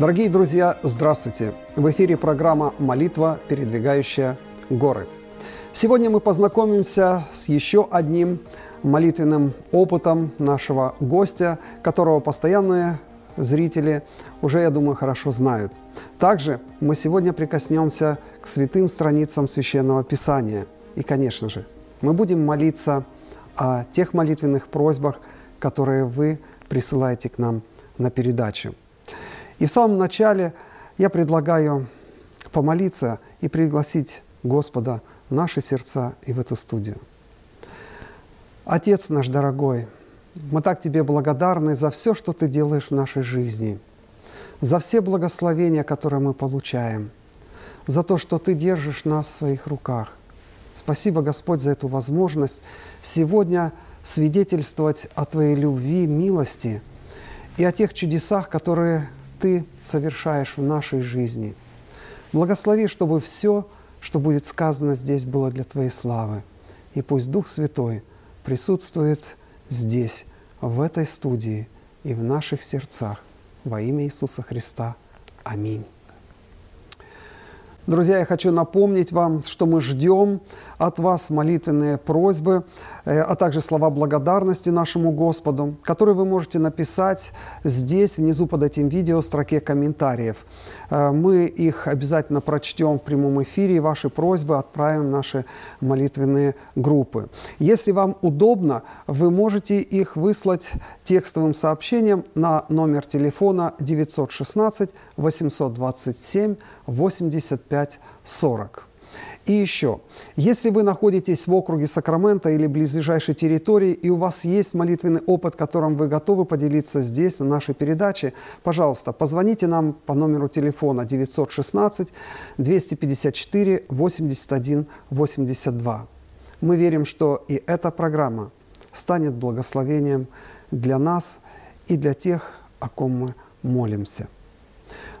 Дорогие друзья, здравствуйте! В эфире программа «Молитва, передвигающая горы». Сегодня мы познакомимся с еще одним молитвенным опытом нашего гостя, которого постоянные зрители уже, я думаю, хорошо знают. Также мы сегодня прикоснемся к святым страницам Священного Писания. И, конечно же, мы будем молиться о тех молитвенных просьбах, которые вы присылаете к нам на передачу. И в самом начале я предлагаю помолиться и пригласить Господа в наши сердца и в эту студию. Отец наш дорогой, мы так Тебе благодарны за все, что Ты делаешь в нашей жизни, за все благословения, которые мы получаем, за то, что Ты держишь нас в своих руках. Спасибо, Господь, за эту возможность сегодня свидетельствовать о Твоей любви, милости и о тех чудесах, которые Ты совершаешь в нашей жизни. Благослови, чтобы все, что будет сказано здесь, было для Твоей славы. И пусть Дух Святой присутствует здесь, в этой студии и в наших сердцах. Во имя Иисуса Христа. Аминь. Друзья, я хочу напомнить вам, что мы ждем от вас молитвенные просьбы, а также слова благодарности нашему Господу, которые вы можете написать здесь, внизу под этим видео, в строке комментариев. Мы их обязательно прочтем в прямом эфире, и ваши просьбы отправим в наши молитвенные группы. Если вам удобно, вы можете их выслать текстовым сообщением на номер телефона 916 827 85 40. И еще, если вы находитесь в округе Сакраменто или близлежащей территории, и у вас есть молитвенный опыт, которым вы готовы поделиться здесь, на нашей передаче, пожалуйста, позвоните нам по номеру телефона 916 254 81 82. Мы верим, что и эта программа станет благословением для нас и для тех, о ком мы молимся.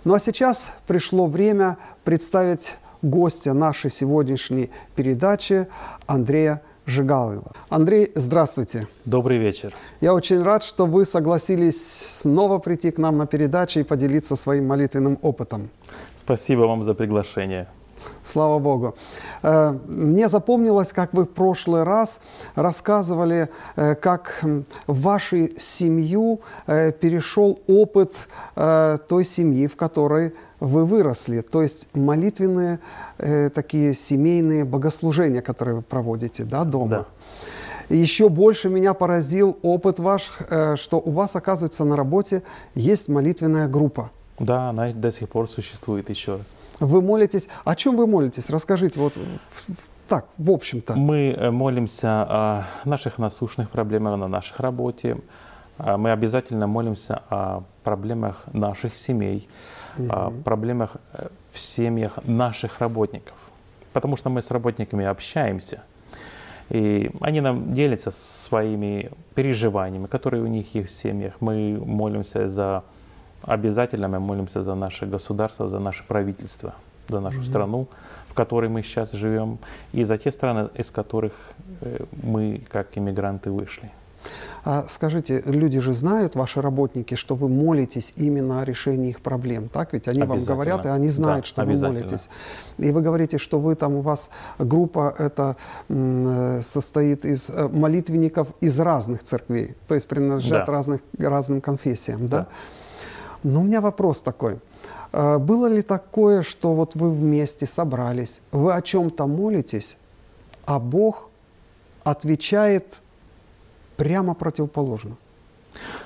Ну а сейчас пришло время представить гостя нашей сегодняшней передачи Андрея Жигалова. Андрей, здравствуйте. Добрый вечер. Я очень рад, что вы согласились снова прийти к нам на передачу и поделиться своим молитвенным опытом. Спасибо вам за приглашение. Слава Богу. Мне запомнилось, как вы в прошлый раз рассказывали, как в вашу семью перешел опыт той семьи, в которой вы выросли, то есть молитвенные такие семейные богослужения, которые вы проводите, да, дома. Да. Еще больше меня поразил опыт ваш, что у вас, оказывается, на работе есть молитвенная группа. Да, она до сих пор существует, еще раз. Вы молитесь. О чем вы молитесь? Расскажите, вот так, в общем-то. Мы молимся о наших насущных проблемах на нашей работе. Мы обязательно молимся о проблемах наших семей, о проблемах в семьях наших работников. Потому что мы с работниками общаемся. И они нам делятся своими переживаниями, которые у них есть в семьях. Мы молимся за... Обязательно мы молимся за наше государство, за наше правительство, за нашу страну, в которой мы сейчас живем, и за те страны, из которых мы, как иммигранты, вышли. А скажите, люди же знают, ваши работники, что вы молитесь именно о решении их проблем, так ведь? Они вам говорят, и они знают, да, что вы молитесь. И вы говорите, что вы там, у вас группа это состоит из молитвенников из разных церквей, то есть принадлежат, да, разным конфессиям, да? Да. Но у меня вопрос такой. Было ли такое, что вот вы вместе собрались, вы о чем-то молитесь, а Бог отвечает прямо противоположно?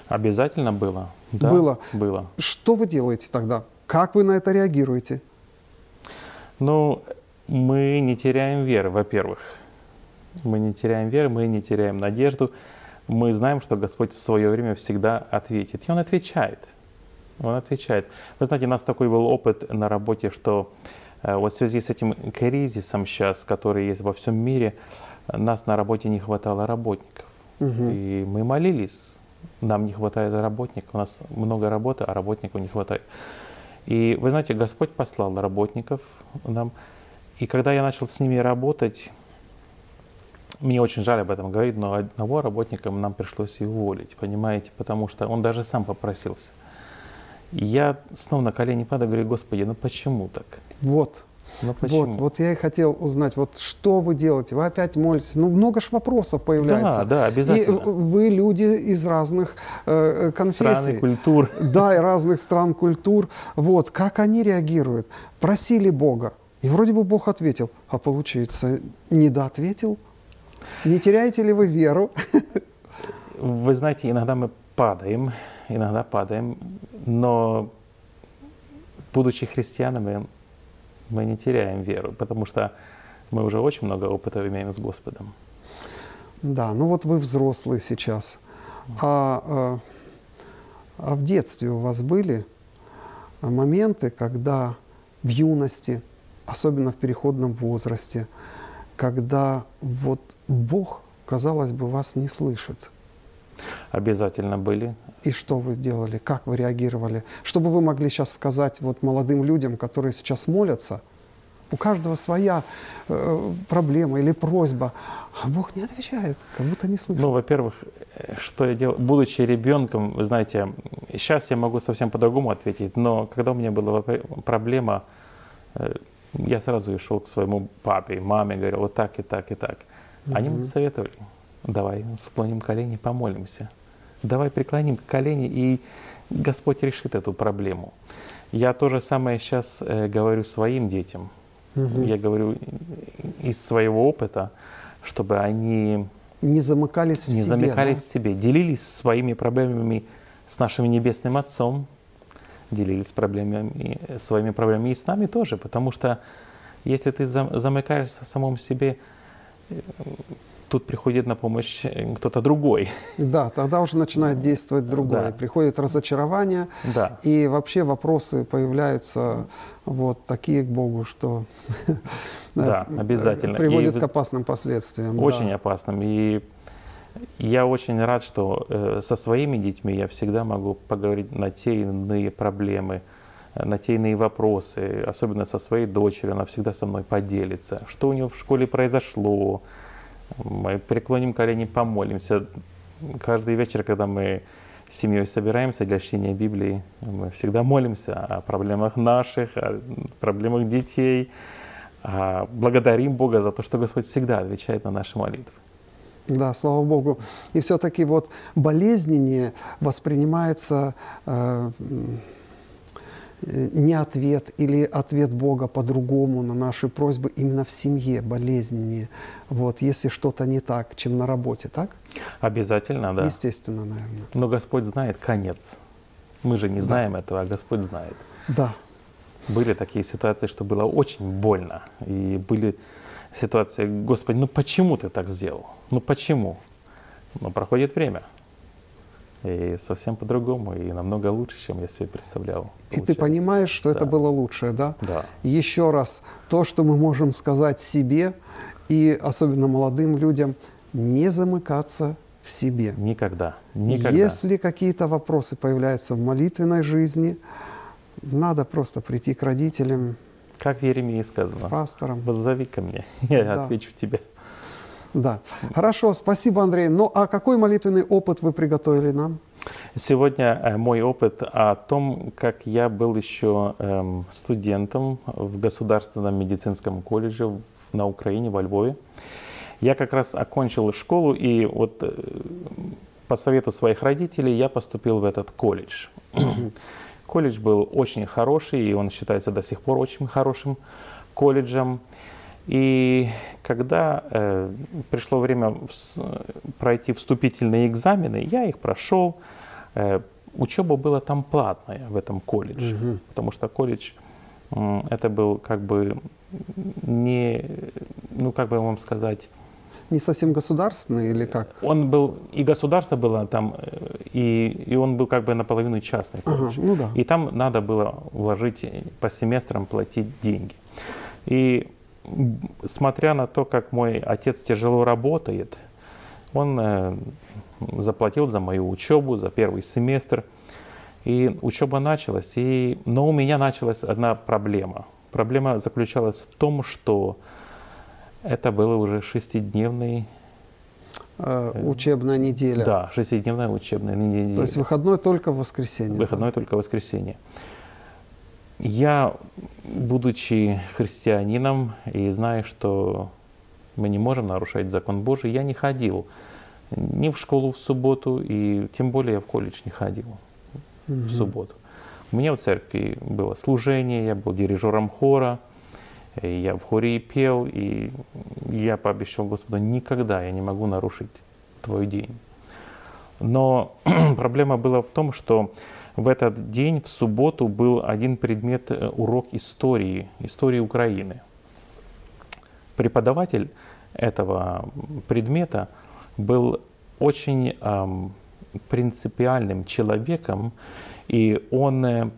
Обязательно было. Да, было. Было. Что вы делаете тогда? Как вы на это реагируете? Ну, мы не теряем веры, во-первых. Мы не теряем веры, мы не теряем надежду. Мы знаем, что Господь в свое время всегда ответит. И Он отвечает. Он отвечает. Вы знаете, у нас такой был опыт на работе, что вот в связи с этим кризисом сейчас, который есть во всем мире, нас на работе не хватало работников. И мы молились. Нам не хватает работников. У нас много работы, а работников не хватает. И вы знаете, Господь послал работников нам. И когда я начал с ними работать, мне очень жаль об этом говорить, но одного работника нам пришлось и уволить, понимаете, потому что он даже сам попросился. И я снова на колени падаю, говорю: Господи, ну почему так? Вот. Ну, вот я и хотел узнать, вот что вы делаете? Вы опять молитесь? Ну, много ж вопросов появляется. Да, да, обязательно. И вы люди из разных конфессий. Стран и культур. Да, и разных стран, культур. Вот, как они реагируют? Просили Бога, и вроде бы Бог ответил, а получается, недоответил? Не теряете ли вы веру? Вы знаете, иногда мы падаем, но, будучи христианами, мы не теряем веру, потому что мы уже очень много опыта имеем с Господом. Да, ну вот вы взрослые сейчас. А в детстве у вас были моменты, когда в юности, особенно в переходном возрасте, когда вот Бог, казалось бы, вас не слышит? Обязательно были. И что вы делали? Как вы реагировали? Что бы вы могли сейчас сказать вот молодым людям, которые сейчас молятся? У каждого своя проблема или просьба, а Бог не отвечает, как будто не слышит. Ну, во-первых, что я делал? Будучи ребенком, вы знаете, сейчас я могу совсем по-другому ответить, но когда у меня была проблема, я сразу шел к своему папе, маме, говорил: вот так и так и так. Они мне советовали: давай склоним колени, помолимся. Давай преклоним колени, и Господь решит эту проблему. Я то же самое сейчас говорю своим детям. Я говорю из своего опыта, чтобы они не замыкались в себе. Делились своими проблемами с нашим Небесным Отцом, делились своими проблемами и с нами тоже. Потому что если ты замыкаешься в самом себе, тут приходит на помощь кто-то другой. Да, тогда уже начинает действовать другое. Да. Приходит разочарование, да. И вообще вопросы появляются вот такие к Богу, что да, обязательно. Приводит к опасным последствиям. Очень опасным. И я очень рад, что со своими детьми я всегда могу поговорить на те иные проблемы, на те иные вопросы. Особенно со своей дочерью, она всегда со мной поделится. Что у нее в школе произошло? Мы преклоним колени, помолимся. Каждый вечер, когда мы с семьей собираемся для чтения Библии, мы всегда молимся о проблемах наших, о проблемах детей. Благодарим Бога за то, что Господь всегда отвечает на наши молитвы. Да, слава Богу. И все-таки вот болезненнее воспринимается не ответ или ответ Бога по-другому на наши просьбы именно в семье, болезненнее, вот, если что-то не так, чем на работе, так? Обязательно, да. Естественно, наверное. Но Господь знает конец. Мы же не знаем этого, а Господь знает. Да. Были такие ситуации, что было очень больно. И были ситуации: Господи, ну почему ты так сделал? Ну почему? Но проходит время. И совсем по-другому, и намного лучше, чем я себе представлял. И получается, ты понимаешь, что это было лучшее, да? Да. Еще раз, то, что мы можем сказать себе, и особенно молодым людям, не замыкаться в себе. Никогда. Никогда. Если какие-то вопросы появляются в молитвенной жизни, надо просто прийти к родителям. Как в Еремии сказано. К пасторам. Воззови ко мне, я отвечу тебе. Да. Хорошо, спасибо, Андрей. Ну, а какой молитвенный опыт вы приготовили нам? Сегодня мой опыт о том, как я был еще студентом в Государственном медицинском колледже на Украине, во Львове. Я как раз окончил школу, и вот по совету своих родителей я поступил в этот колледж. Колледж был очень хороший, и он считается до сих пор очень хорошим колледжем. И когда пришло время пройти вступительные экзамены, я их прошел. Учеба была там платная в этом колледже, потому что колледж это был как бы не, ну как бы вам сказать, не совсем государственный или как? Он был, и государство было там, и он был как бы наполовину частный колледж. Ну да. И там надо было вложить по семестрам, платить деньги. И смотря на то, как мой отец тяжело работает, он заплатил за мою учебу, за первый семестр. И учеба началась. Но у меня началась одна проблема. Проблема заключалась в том, что это был уже шестидневный учебная неделя. Да, шестидневная учебная неделя. То есть выходной только в воскресенье. Выходной только в воскресенье. Я, будучи христианином и зная, что мы не можем нарушать закон Божий, я не ходил ни в школу в субботу, и тем более я в колледж не ходил в субботу. У меня в церкви было служение, я был дирижером хора, я в хоре и пел, и я пообещал Господу, никогда я не могу нарушить твой день. Но проблема была в том, что в этот день, в субботу, был один предмет, урок истории, истории Украины. Преподаватель этого предмета был очень принципиальным человеком, и он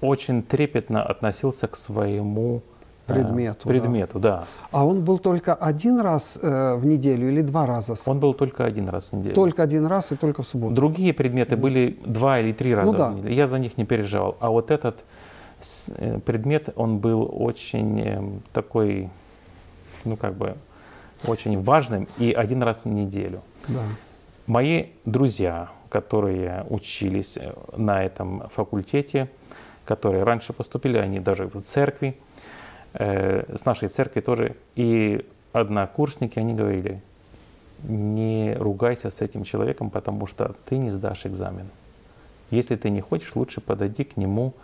очень трепетно относился к своему предмету, да. А он был только один раз в неделю или два раза? Он был только один раз в неделю. Только один раз и только в субботу. Другие предметы были два или три раза в неделю. Я за них не переживал. А вот этот предмет, он был очень такой, ну как бы, очень важным и один раз в неделю. Да. Мои друзья, которые учились на этом факультете, которые раньше поступили, они даже в церкви, с нашей церкви тоже, и однокурсники, они говорили, не ругайся с этим человеком, потому что ты не сдашь экзамен. Если ты не хочешь, лучше подойди к нему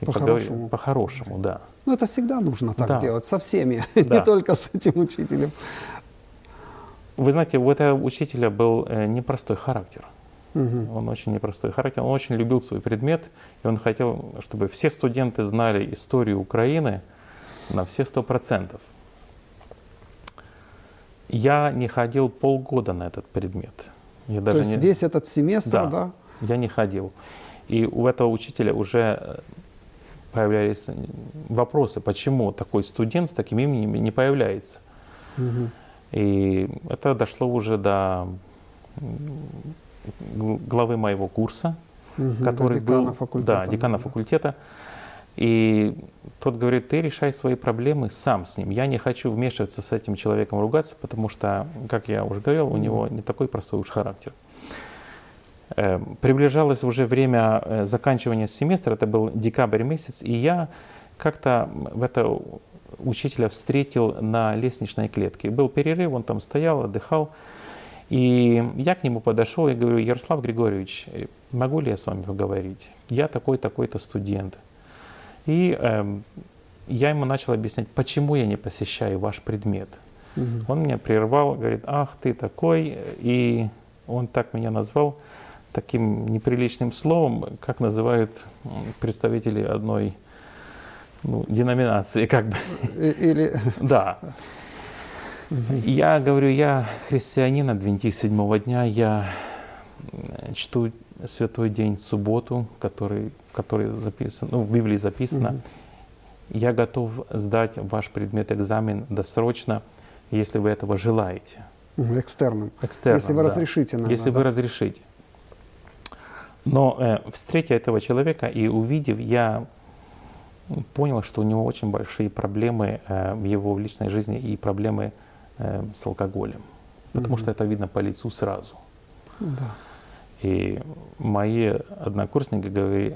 и поговори по-хорошему, да. Ну, это всегда нужно так делать, со всеми, не только с этим учителем. Вы знаете, у этого учителя был непростой характер. Он очень непростой характер, он очень любил свой предмет, и он хотел, чтобы все студенты знали историю Украины на все 100%. Я не ходил полгода на этот предмет. Я даже То есть весь этот семестр, да? Я не ходил. И у этого учителя уже появлялись вопросы, почему такой студент с таким именем не появляется. И это дошло уже до главы моего курса, который был декана факультета. И тот говорит, ты решай свои проблемы сам с ним. Я не хочу вмешиваться с этим человеком, ругаться, потому что, как я уже говорил, у него не такой простой уж характер. Приближалось уже время заканчивания семестра, это был декабрь месяц, и я как-то в это учителя встретил на лестничной клетке. Был перерыв, он там стоял, отдыхал. И я к нему подошел и говорю, Ярослав Григорьевич, могу ли я с вами поговорить? Я такой-то студент. И я ему начал объяснять, почему я не посещаю ваш предмет. Он меня прервал, говорит, ах, ты такой. И он так меня назвал таким неприличным словом, как называют представители одной деноминации, как бы. Или... Да. Я говорю, я христианин, адвентист седьмого дня, я чту святой день, субботу, который записан, ну, в Библии записано. Я готов сдать ваш предмет-экзамен досрочно, если вы этого желаете. Экстерном. Если вы разрешите. Наверное, если вы разрешите. Но встретя этого человека и увидев, я понял, что у него очень большие проблемы в его личной жизни и проблемы с алкоголем. Потому что это видно по лицу сразу. И мои однокурсники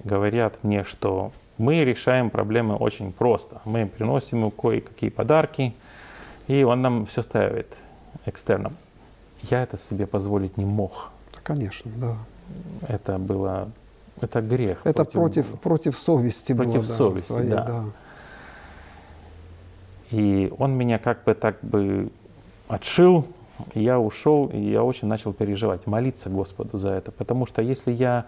говорят мне, что мы решаем проблемы очень просто. Мы приносим ему кое-какие подарки, и он нам все ставит экстерном. Я это себе позволить не мог. Конечно, да. Это было... Это грех. Это против совести было. Против совести, своей, да. И он меня как бы так бы отшил, я ушел, и я очень начал переживать, молиться Господу за это. Потому что если я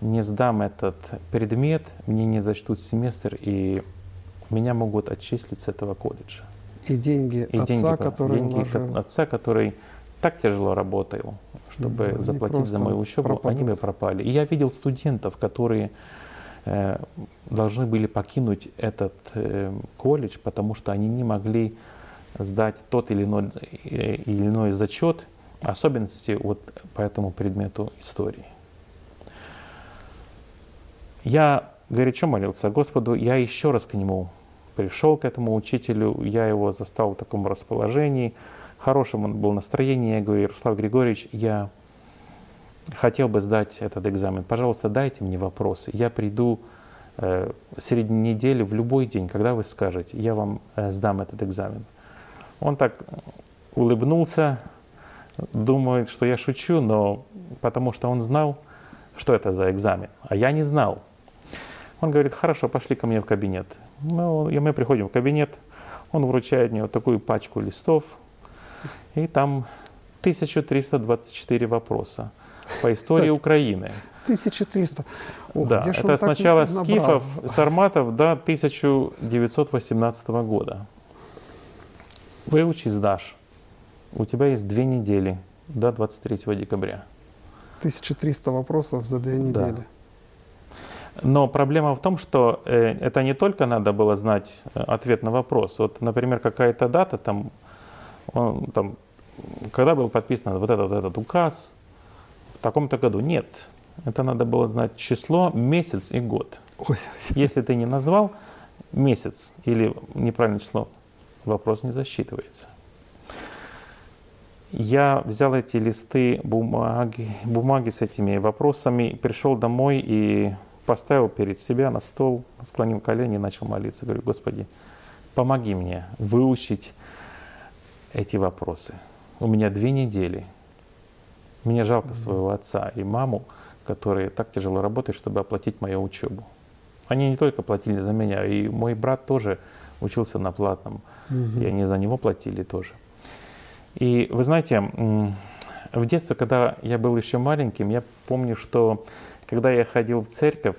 не сдам этот предмет, мне не зачтут семестр, и меня могут отчислить с этого колледжа. И деньги отца, который так тяжело работал, чтобы заплатить за мою учебу, они бы пропали. И я видел студентов, которые должны были покинуть этот колледж, потому что они не могли сдать тот или иной зачет, особенности вот по этому предмету истории. Я горячо молился Господу, я еще раз к нему пришел, к этому учителю, я его застал в таком расположении, хорошем он был настроении. Я говорю: Ярослав Григорьевич, я хотел бы сдать этот экзамен. Пожалуйста, дайте мне вопросы. Я приду среди недели в любой день, когда вы скажете, я вам сдам этот экзамен. Он так улыбнулся, думает, что я шучу, но потому что он знал, что это за экзамен, а я не знал. Он говорит: хорошо, пошли ко мне в кабинет. Ну, и мы приходим в кабинет, он вручает мне вот такую пачку листов, и там 1324 вопроса по истории Украины. 1300. Да, это с начала скифов, сарматов до 1918 года. Выучись, сдашь. У тебя есть 2 недели до 23 декабря. 1300 вопросов за 2 недели. Да. Но проблема в том, что это не только надо было знать ответ на вопрос. Вот, например, какая-то дата, там, когда был подписан вот этот указ, в таком-то году. Нет, это надо было знать число, месяц и год. Ой. Если ты не назвал месяц или неправильное число, вопрос не засчитывается. Я взял эти листы бумаги с этими вопросами, пришел домой и поставил перед себя на стол, склонил колени и начал молиться. Говорю: Господи, помоги мне выучить эти вопросы. У меня 2 недели. Мне жалко своего отца и маму, которые так тяжело работают, чтобы оплатить мою учебу. Они не только платили за меня, и мой брат тоже учился на платном, и они за него платили тоже. И вы знаете, в детстве, когда я был еще маленьким, я помню, что когда я ходил в церковь,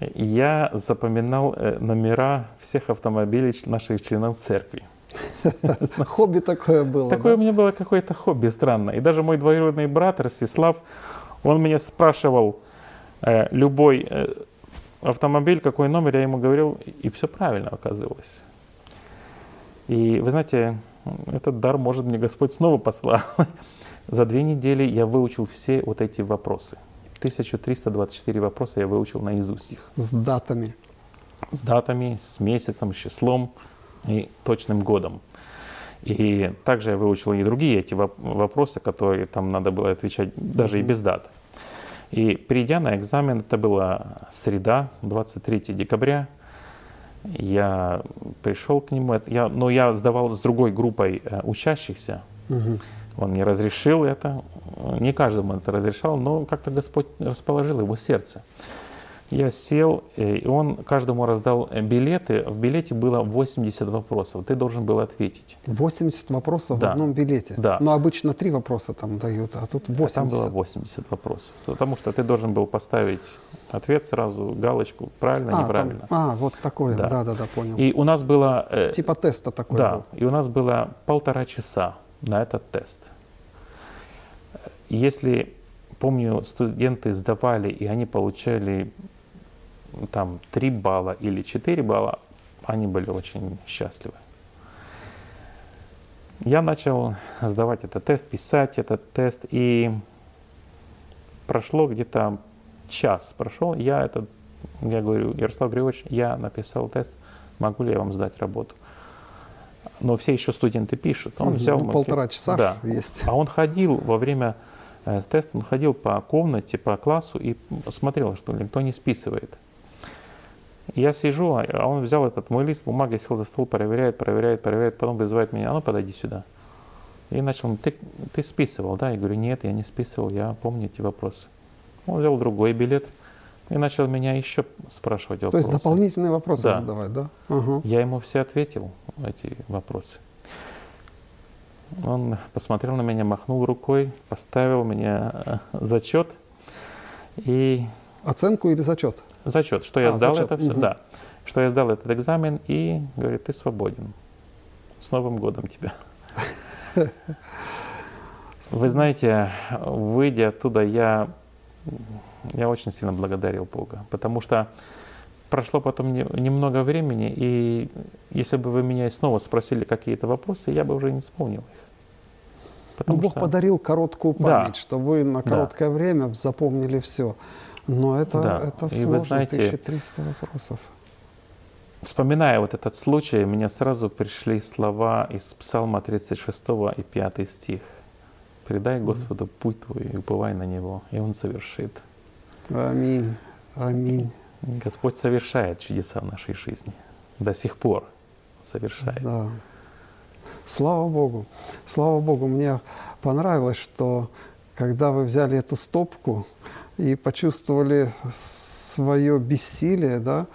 я запоминал номера всех автомобилей наших членов церкви. Хобби такое было. Такое у меня было какое-то хобби странное. И даже мой двоюродный брат Ростислав, он меня спрашивал любой автомобиль, какой номер, я ему говорил, и все правильно оказывалось. И вы знаете, этот дар, может, мне Господь снова послал. За 2 недели я выучил все вот эти вопросы. 1324 вопроса я выучил наизусть их. С датами. С датами, с месяцем, с числом и точным годом. И также я выучил и другие эти вопросы, которые там надо было отвечать даже и без дат. И придя на экзамен, это была среда, 23 декабря, я пришел к нему, но я сдавал с другой группой учащихся. Он не разрешил это, не каждому это разрешал, но как-то Господь расположил его сердце. Я сел, и он каждому раздал билеты. В билете было 80 вопросов, ты должен был ответить. 80 вопросов, да, в одном билете? Да. Но обычно 3 вопроса там дают, а тут 80. А там было 80 вопросов, потому что ты должен был поставить ответ сразу, галочку, правильно, неправильно. Там, вот такое, да, понял. И у нас было... типа теста такое. Да, было. И у нас было 1,5 часа на этот тест. Если, помню, студенты сдавали, и они получали... там 3 балла или 4 балла, они были очень счастливы. Я начал сдавать этот тест, писать этот тест, и прошло где-то час, я говорю: Ярослав Григорьевич, я написал тест, могу ли я вам сдать работу? Но все еще студенты пишут. Он взял 1,5 часа, да, есть. А он ходил во время теста, он ходил по комнате, по классу и смотрел, что никто не списывает. Я сижу, а он взял этот мой лист бумаги, сел за стол, проверяет, потом вызывает меня: а ну подойди сюда. И начал: ты списывал, да? Я говорю: нет, я не списывал, я помню эти вопросы. Он взял другой билет и начал меня еще спрашивать вопросы. То есть дополнительные вопросы задавать, да? Угу. Я ему все ответил, эти вопросы. Он посмотрел на меня, махнул рукой, поставил мне зачет и... Оценку или зачет? Зачет, что я сдал зачет. Это все, да. Что я сдал этот экзамен, и говорит: ты свободен. С Новым годом тебя. Вы знаете, выйдя оттуда, я очень сильно благодарил Бога, потому что прошло потом немного времени, и если бы вы меня снова спросили какие-то вопросы, я бы уже не вспомнил их. Потому Бог подарил короткую память, что вы на короткое время запомнили все. Но это сложно, 1300 вопросов. Вспоминая вот этот случай, мне сразу пришли слова из Псалма 36 и 5 стих. «Предай Господу путь твой и уповай на Него, и Он совершит». Аминь. Аминь. Господь совершает чудеса в нашей жизни. До сих пор совершает. Да. Слава Богу. Слава Богу. Мне понравилось, что когда вы взяли эту стопку и почувствовали свое бессилие, да?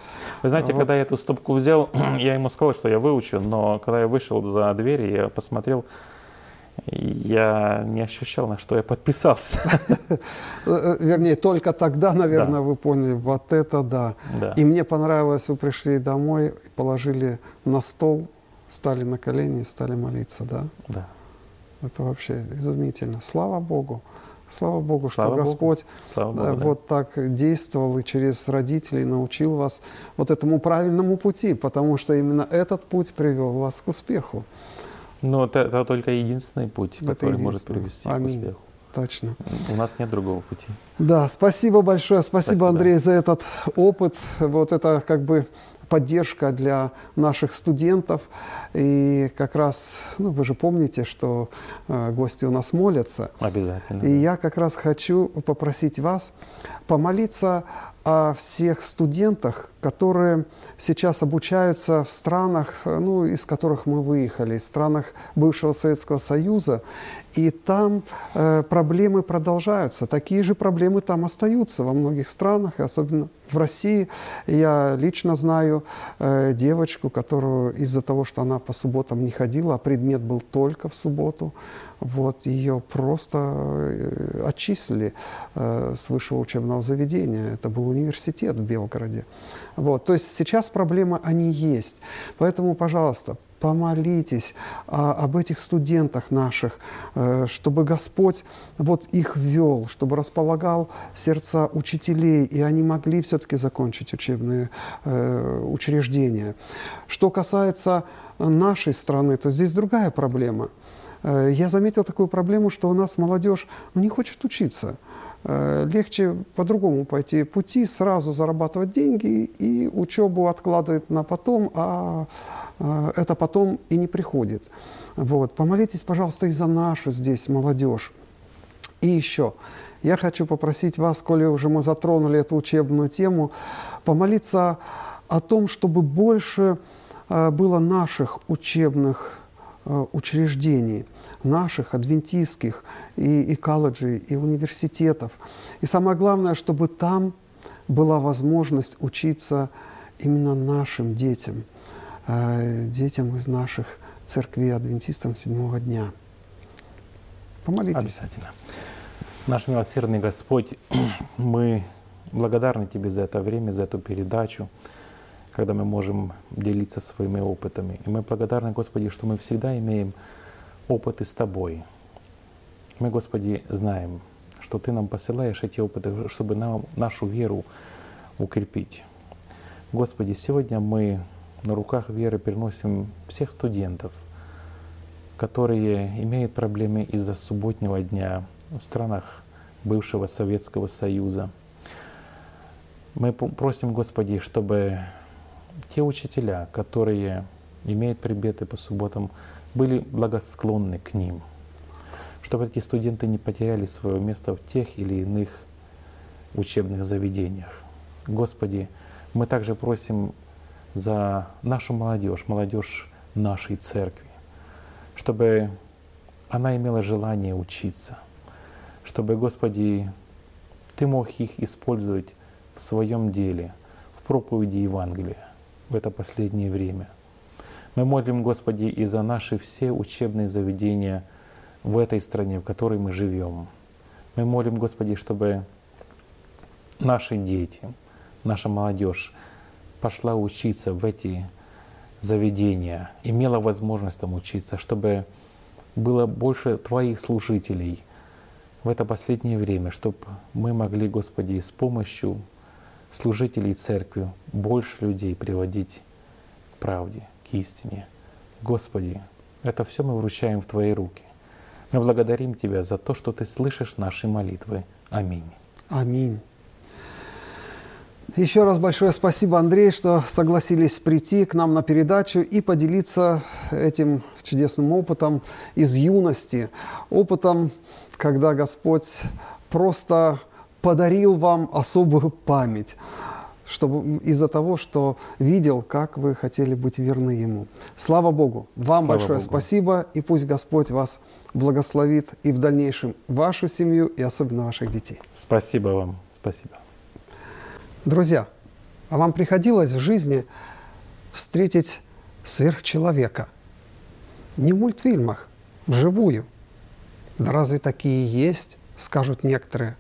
Вы знаете, вот, когда я эту стопку взял, я ему сказал, что я выучу, но когда я вышел за дверь, я посмотрел, я не ощущал, на что я подписался. Вернее, только тогда, наверное, да, вы поняли, вот это да. Да. И мне понравилось, вы пришли домой, положили на стол, стали на колени, стали молиться, да? Да. Это вообще изумительно. Слава Богу. Слава Богу, что Господь вот так действовал и через родителей научил вас вот этому правильному пути, потому что именно этот путь привел вас к успеху. Но это только единственный путь, который может привести к успеху. Точно. У нас нет другого пути. Да, спасибо большое. Спасибо, Андрей, за этот опыт. Вот это как бы поддержка для наших студентов. И как раз, ну, вы же помните, что гости у нас молятся. Обязательно. И я как раз хочу попросить вас помолиться о всех студентах, которые сейчас обучаются в странах, ну, из которых мы выехали, из странах бывшего Советского Союза. И там проблемы продолжаются. Такие же проблемы там остаются во многих странах, и особенно в России. Я лично знаю девочку, которую из-за того, что она по субботам не ходила, а предмет был только в субботу, вот, ее просто отчислили с высшего учебного заведения. Это был университет в Белгороде. Вот, то есть сейчас проблемы, они есть. Поэтому, пожалуйста, помолитесь об этих студентах наших, чтобы Господь вот их вел, чтобы располагал сердца учителей, и они могли все-таки закончить учебные учреждения. Что касается нашей страны, то здесь другая проблема. Я заметил такую проблему, что у нас молодежь не хочет учиться. Легче по-другому пойти пути, сразу зарабатывать деньги и учебу откладывать на потом, а это потом и не приходит. Вот. Помолитесь, пожалуйста, и за нашу здесь молодежь. И еще я хочу попросить вас, коли уже мы затронули эту учебную тему, помолиться о том, чтобы больше было наших учебных учреждений, наших адвентистских и колледжей, и университетов. И самое главное, чтобы там была возможность учиться именно нашим детям, детям из наших церквей, адвентистам седьмого дня. Помолитесь. Обязательно. Наш милосердный Господь, мы благодарны Тебе за это время, за эту передачу, когда мы можем делиться своими опытами. И мы благодарны, Господи, что мы всегда имеем опыты с Тобой. Мы, Господи, знаем, что Ты нам посылаешь эти опыты, чтобы нам, нашу веру укрепить. Господи, сегодня мы на руках веры переносим всех студентов, которые имеют проблемы из-за субботнего дня в странах бывшего Советского Союза. Мы просим, Господи, чтобы те учителя, которые имеют предметы по субботам, были благосклонны к ним, чтобы эти студенты не потеряли свое место в тех или иных учебных заведениях. Господи, мы также просим за нашу молодежь, молодежь нашей церкви, чтобы она имела желание учиться, чтобы, Господи, Ты мог их использовать в своем деле, в проповеди Евангелия в это последнее время. Мы молим, Господи, и за наши все учебные заведения в этой стране, в которой мы живем. Мы молим, Господи, чтобы наши дети, наша молодежь пошла учиться в эти заведения, имела возможность там учиться, чтобы было больше Твоих служителей в это последнее время, чтобы мы могли, Господи, с помощью служителей церкви больше людей приводить к правде, к истине. Господи, это все мы вручаем в Твои руки. Мы благодарим Тебя за то, что Ты слышишь наши молитвы. Аминь. Аминь. Еще раз большое спасибо, Андрей, что согласились прийти к нам на передачу и поделиться этим чудесным опытом из юности. Опытом, когда Господь просто подарил вам особую память, чтобы из-за того, что видел, как вы хотели быть верны Ему. Слава Богу! Вам большое спасибо, и пусть Господь вас благословит и в дальнейшем вашу семью, и особенно ваших детей. Спасибо вам, спасибо. Друзья, а вам приходилось в жизни встретить сверхчеловека? Не в мультфильмах, вживую. Да разве такие есть, скажут некоторые.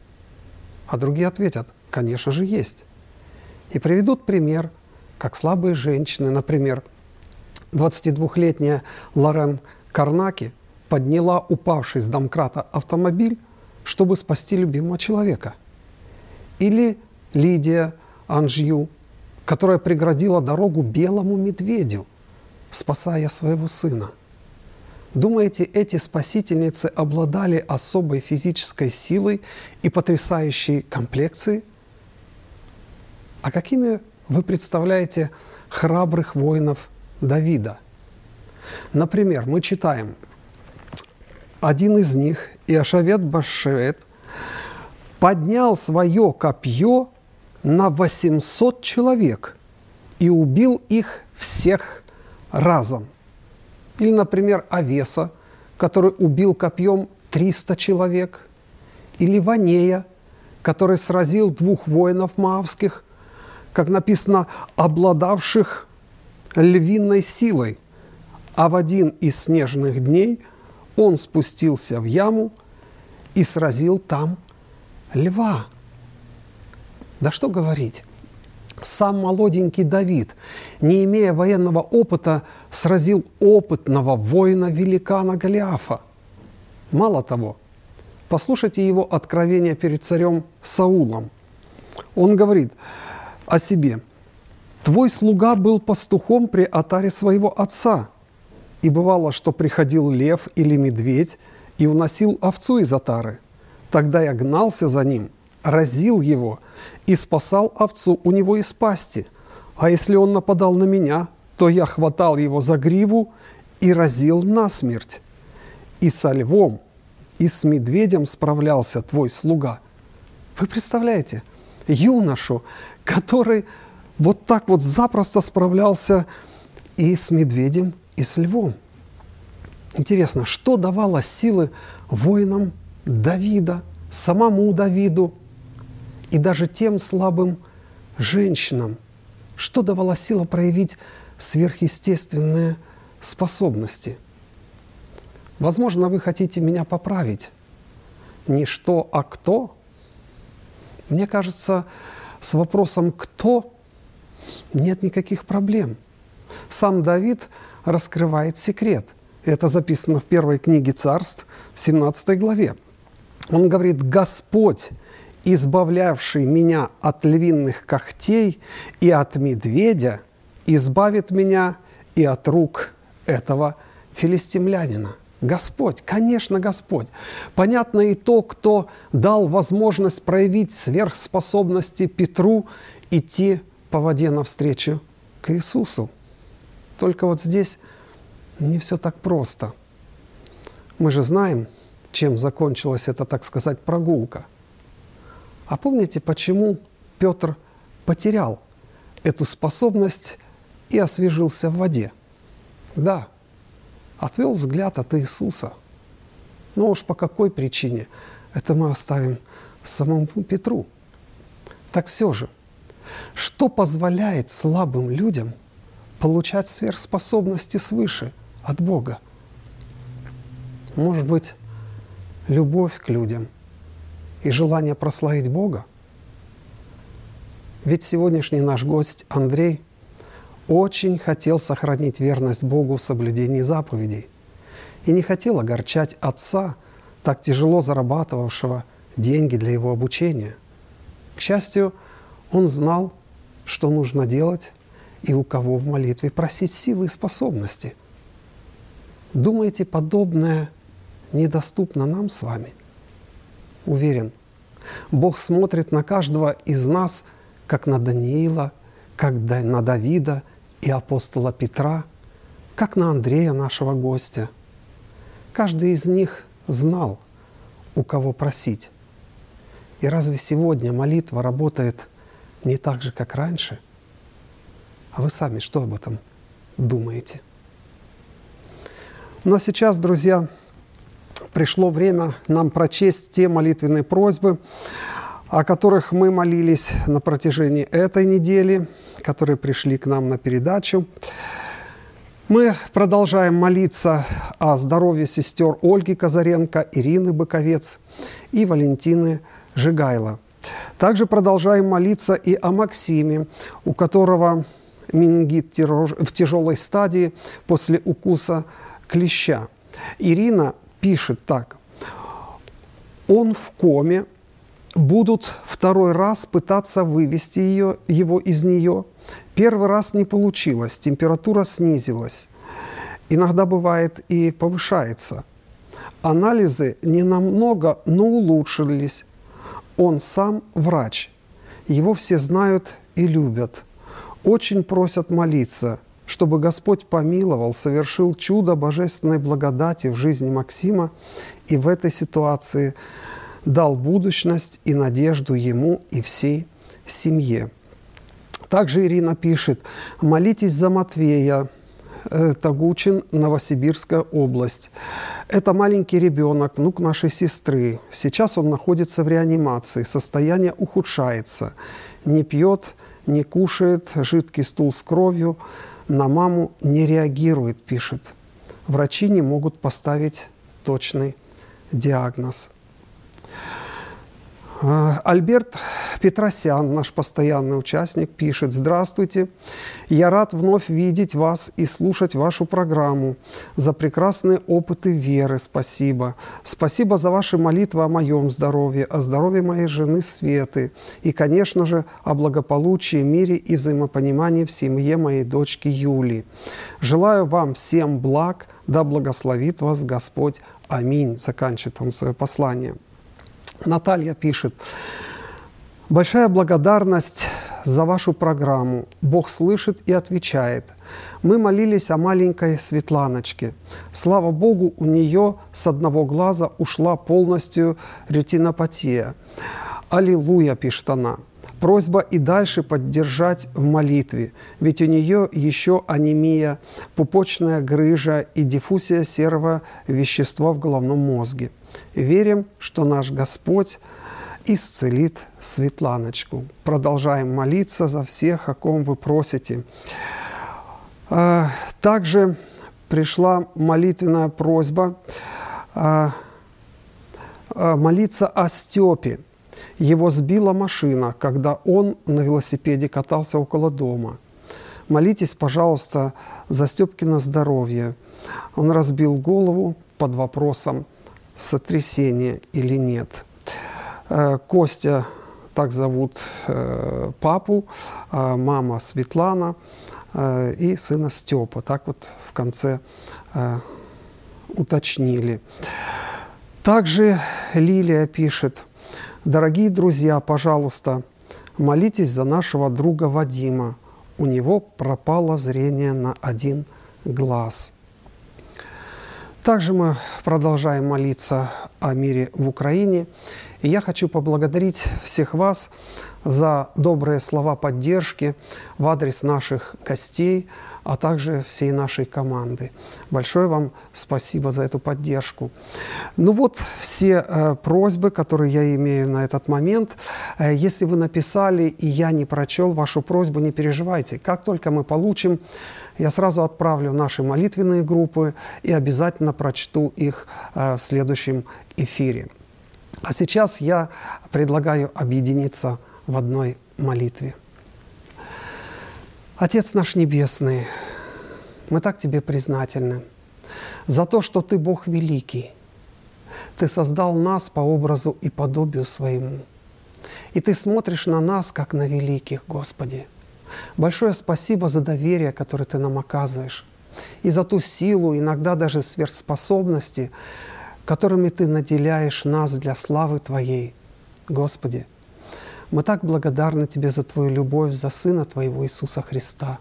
А другие ответят, конечно же, есть. И приведут пример, как слабые женщины, например, 22-летняя Лорен Карнаки подняла упавший с домкрата автомобиль, чтобы спасти любимого человека. Или Лидия Анжью, которая преградила дорогу белому медведю, спасая своего сына. Думаете, эти спасительницы обладали особой физической силой и потрясающей комплекцией? А какими вы представляете храбрых воинов Давида? Например, мы читаем, один из них, Иошавет Башавет, поднял свое копье на 800 человек и убил их всех разом. Или, например, Авеса, который убил копьем 300 человек. Или Ванея, который сразил двух воинов моавских, как написано, обладавших львиной силой. А в один из снежных дней он спустился в яму и сразил там льва. Да что говорить, сам молоденький Давид, не имея военного опыта, сразил опытного воина-великана Голиафа. Мало того, послушайте его откровение перед царем Саулом. Он говорит о себе: «Твой слуга был пастухом при отаре своего отца, и бывало, что приходил лев или медведь и уносил овцу из отары. Тогда я гнался за ним, разил его и спасал овцу у него из пасти. А если он нападал на меня, то я хватал его за гриву и разил насмерть. И со львом, и с медведем справлялся твой слуга». Вы представляете, юношу, который вот так вот запросто справлялся и с медведем, и с львом. Интересно, что давало силы воинам Давида, самому Давиду и даже тем слабым женщинам? Что давала сила проявить сверхъестественные способности? Возможно, вы хотите меня поправить. Не что, а кто? Мне кажется, с вопросом «кто» нет никаких проблем. Сам Давид раскрывает секрет. Это записано в первой книге Царств, в 17 главе. Он говорит: «Господь, избавлявший меня от львиных когтей и от медведя, избавит меня и от рук этого филистимлянина». Господь, конечно, Господь. Понятно и то, кто дал возможность проявить сверхспособности Петру идти по воде навстречу к Иисусу. Только вот здесь не все так просто. Мы же знаем, чем закончилась эта, так сказать, прогулка. А помните, почему Петр потерял эту способность и освежился в воде? Да, отвел взгляд от Иисуса. Но уж по какой причине, это мы оставим самому Петру. Так все же, что позволяет слабым людям получать сверхспособности свыше от Бога? Может быть, любовь к людям и желание прославить Бога? Ведь сегодняшний наш гость Андрей очень хотел сохранить верность Богу в соблюдении заповедей и не хотел огорчать отца, так тяжело зарабатывавшего деньги для его обучения. К счастью, он знал, что нужно делать и у кого в молитве просить силы и способности. Думаете, подобное недоступно нам с вами? Уверен, Бог смотрит на каждого из нас как на Даниила, как на Давида и апостола Петра, как на Андрея, нашего гостя. Каждый из них знал, у кого просить. И разве сегодня молитва работает не так же, как раньше? А вы сами что об этом думаете? Но сейчас, друзья, пришло время нам прочесть те молитвенные просьбы, о которых мы молились на протяжении этой недели, которые пришли к нам на передачу. Мы продолжаем молиться о здоровье сестер Ольги Казаренко, Ирины Быковец и Валентины Жигайло. Также продолжаем молиться и о Максиме, у которого менингит в тяжелой стадии после укуса клеща. Ирина пишет так: «Он в коме, будут второй раз пытаться вывести его из нее. Первый раз не получилось, температура снизилась. Иногда бывает и повышается. Анализы не намного, но улучшились. Он сам врач. Его все знают и любят. Очень просят молиться, чтобы Господь помиловал, совершил чудо божественной благодати в жизни Максима и в этой ситуации дал будущность и надежду ему и всей семье». Также Ирина пишет: «Молитесь за Матвея, Тагучин, Новосибирская область. Это маленький ребенок, внук нашей сестры. Сейчас он находится в реанимации, состояние ухудшается. Не пьет, не кушает, жидкий стул с кровью, на маму не реагирует», — пишет. «Врачи не могут поставить точный диагноз». Альберт Петросян, наш постоянный участник, пишет: «Здравствуйте! Я рад вновь видеть вас и слушать вашу программу. За прекрасные опыты веры спасибо. Спасибо за ваши молитвы о моем здоровье, о здоровье моей жены Светы и, конечно же, о благополучии, мире и взаимопонимании в семье моей дочки Юли. Желаю вам всем благ, да благословит вас Господь. Аминь», — заканчивает он свое послание. Наталья пишет: «Большая благодарность за вашу программу. Бог слышит и отвечает. Мы молились о маленькой Светланочке. Слава Богу, у нее с одного глаза ушла полностью ретинопатия. Аллилуйя», — пишет она. «Просьба и дальше поддержать в молитве, ведь у нее еще анемия, пупочная грыжа и диффузия серого вещества в головном мозге. Верим, что наш Господь исцелит Светланочку». Продолжаем молиться за всех, о ком вы просите. Также пришла молитвенная просьба молиться о Стёпе. Его сбила машина, когда он на велосипеде катался около дома. Молитесь, пожалуйста, за Стёпкино здоровье. Он разбил голову, под вопросом, сотрясение или нет. Костя, так зовут папу, мама Светлана и сына Стёпа. Так вот в конце уточнили. Также Лилия пишет: «Дорогие друзья, пожалуйста, молитесь за нашего друга Вадима. У него пропало зрение на один глаз». Также мы продолжаем молиться о мире в Украине. И я хочу поблагодарить всех вас за добрые слова поддержки в адрес наших гостей, а также всей нашей команды. Большое вам спасибо за эту поддержку. Ну вот все просьбы, которые я имею на этот момент. Если вы написали, и я не прочел вашу просьбу, не переживайте. Как только мы получим, я сразу отправлю в наши молитвенные группы и обязательно прочту их в следующем эфире. А сейчас я предлагаю объединиться в одной молитве. Отец наш Небесный, мы так Тебе признательны за то, что Ты Бог великий. Ты создал нас по образу и подобию Своему. И Ты смотришь на нас, как на великих, Господи. Большое спасибо за доверие, которое Ты нам оказываешь, и за ту силу, иногда даже сверхспособности, которыми Ты наделяешь нас для славы Твоей. Господи, Мы так благодарны Тебе за Твою любовь, за Сына Твоего Иисуса Христа.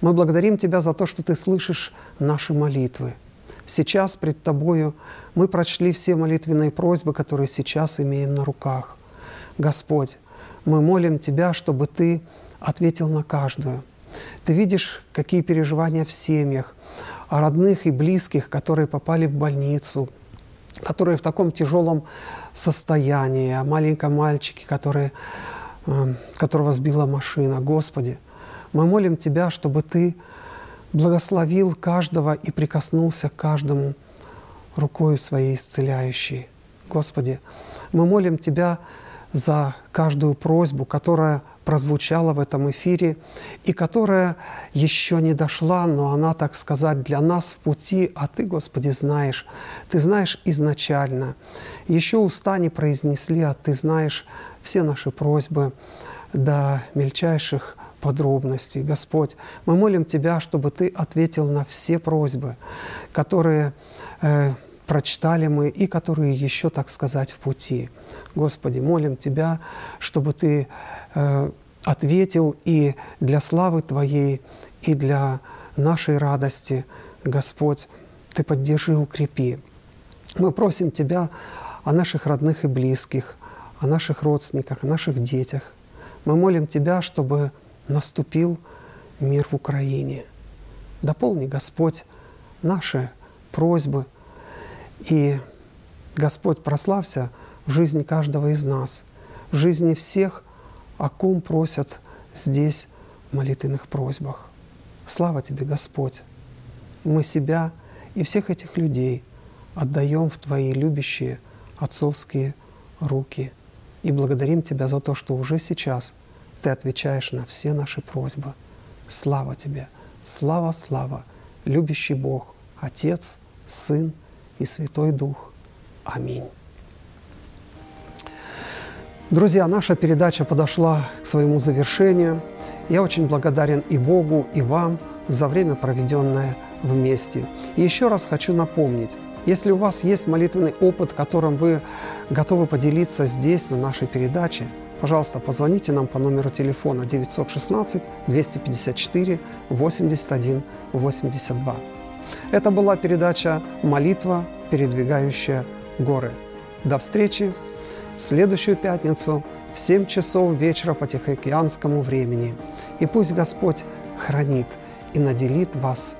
Мы благодарим Тебя за то, что Ты слышишь наши молитвы. Сейчас пред Тобою мы прочли все молитвенные просьбы, которые сейчас имеем на руках. Господь, мы молим Тебя, чтобы Ты ответил на каждую. Ты видишь, какие переживания в семьях, о родных и близких, которые попали в больницу, которые в таком тяжелом состоянии, о маленьком мальчике, которого сбила машина. Господи, мы молим Тебя, чтобы Ты благословил каждого и прикоснулся к каждому рукою Своей исцеляющей. Господи, мы молим Тебя за каждую просьбу, которая прозвучала в этом эфире и которая еще не дошла, но она, так сказать, для нас в пути, а Ты, Господи, знаешь. Ты знаешь изначально. Еще уста не произнесли, а Ты знаешь все наши просьбы до мельчайших подробностей. Господь, мы молим Тебя, чтобы Ты ответил на все просьбы, которые прочитали мы и которые еще, так сказать, в пути. Господи, молим Тебя, чтобы Ты ответил и для славы Твоей, и для нашей радости. Господь, Ты поддержи и укрепи. Мы просим Тебя о наших родных и близких, о наших родственниках, о наших детях. Мы молим Тебя, чтобы наступил мир в Украине. Дополни, Господь, наши просьбы. И, Господь, прославься в жизни каждого из нас, в жизни всех, о ком просят здесь в молитвенных просьбах. Слава Тебе, Господь! Мы себя и всех этих людей отдаем в Твои любящие отцовские руки и благодарим Тебя за то, что уже сейчас Ты отвечаешь на все наши просьбы. Слава Тебе! Слава, слава! Любящий Бог, Отец, Сын и Святой Дух. Аминь. Друзья, наша передача подошла к своему завершению. Я очень благодарен и Богу, и вам за время, проведенное вместе. И еще раз хочу напомнить, если у вас есть молитвенный опыт, которым вы готовы поделиться здесь, на нашей передаче, пожалуйста, позвоните нам по номеру телефона 916-254-81-82. Это была передача «Молитва, передвигающая горы». До встречи в следующую пятницу в 7 часов вечера по тихоокеанскому времени. И пусть Господь хранит и наделит вас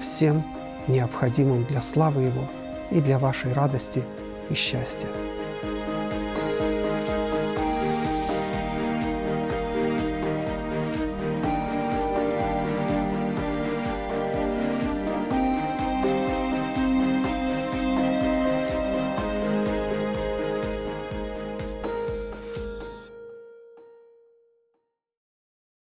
всем необходимым для славы Его и для вашей радости и счастья.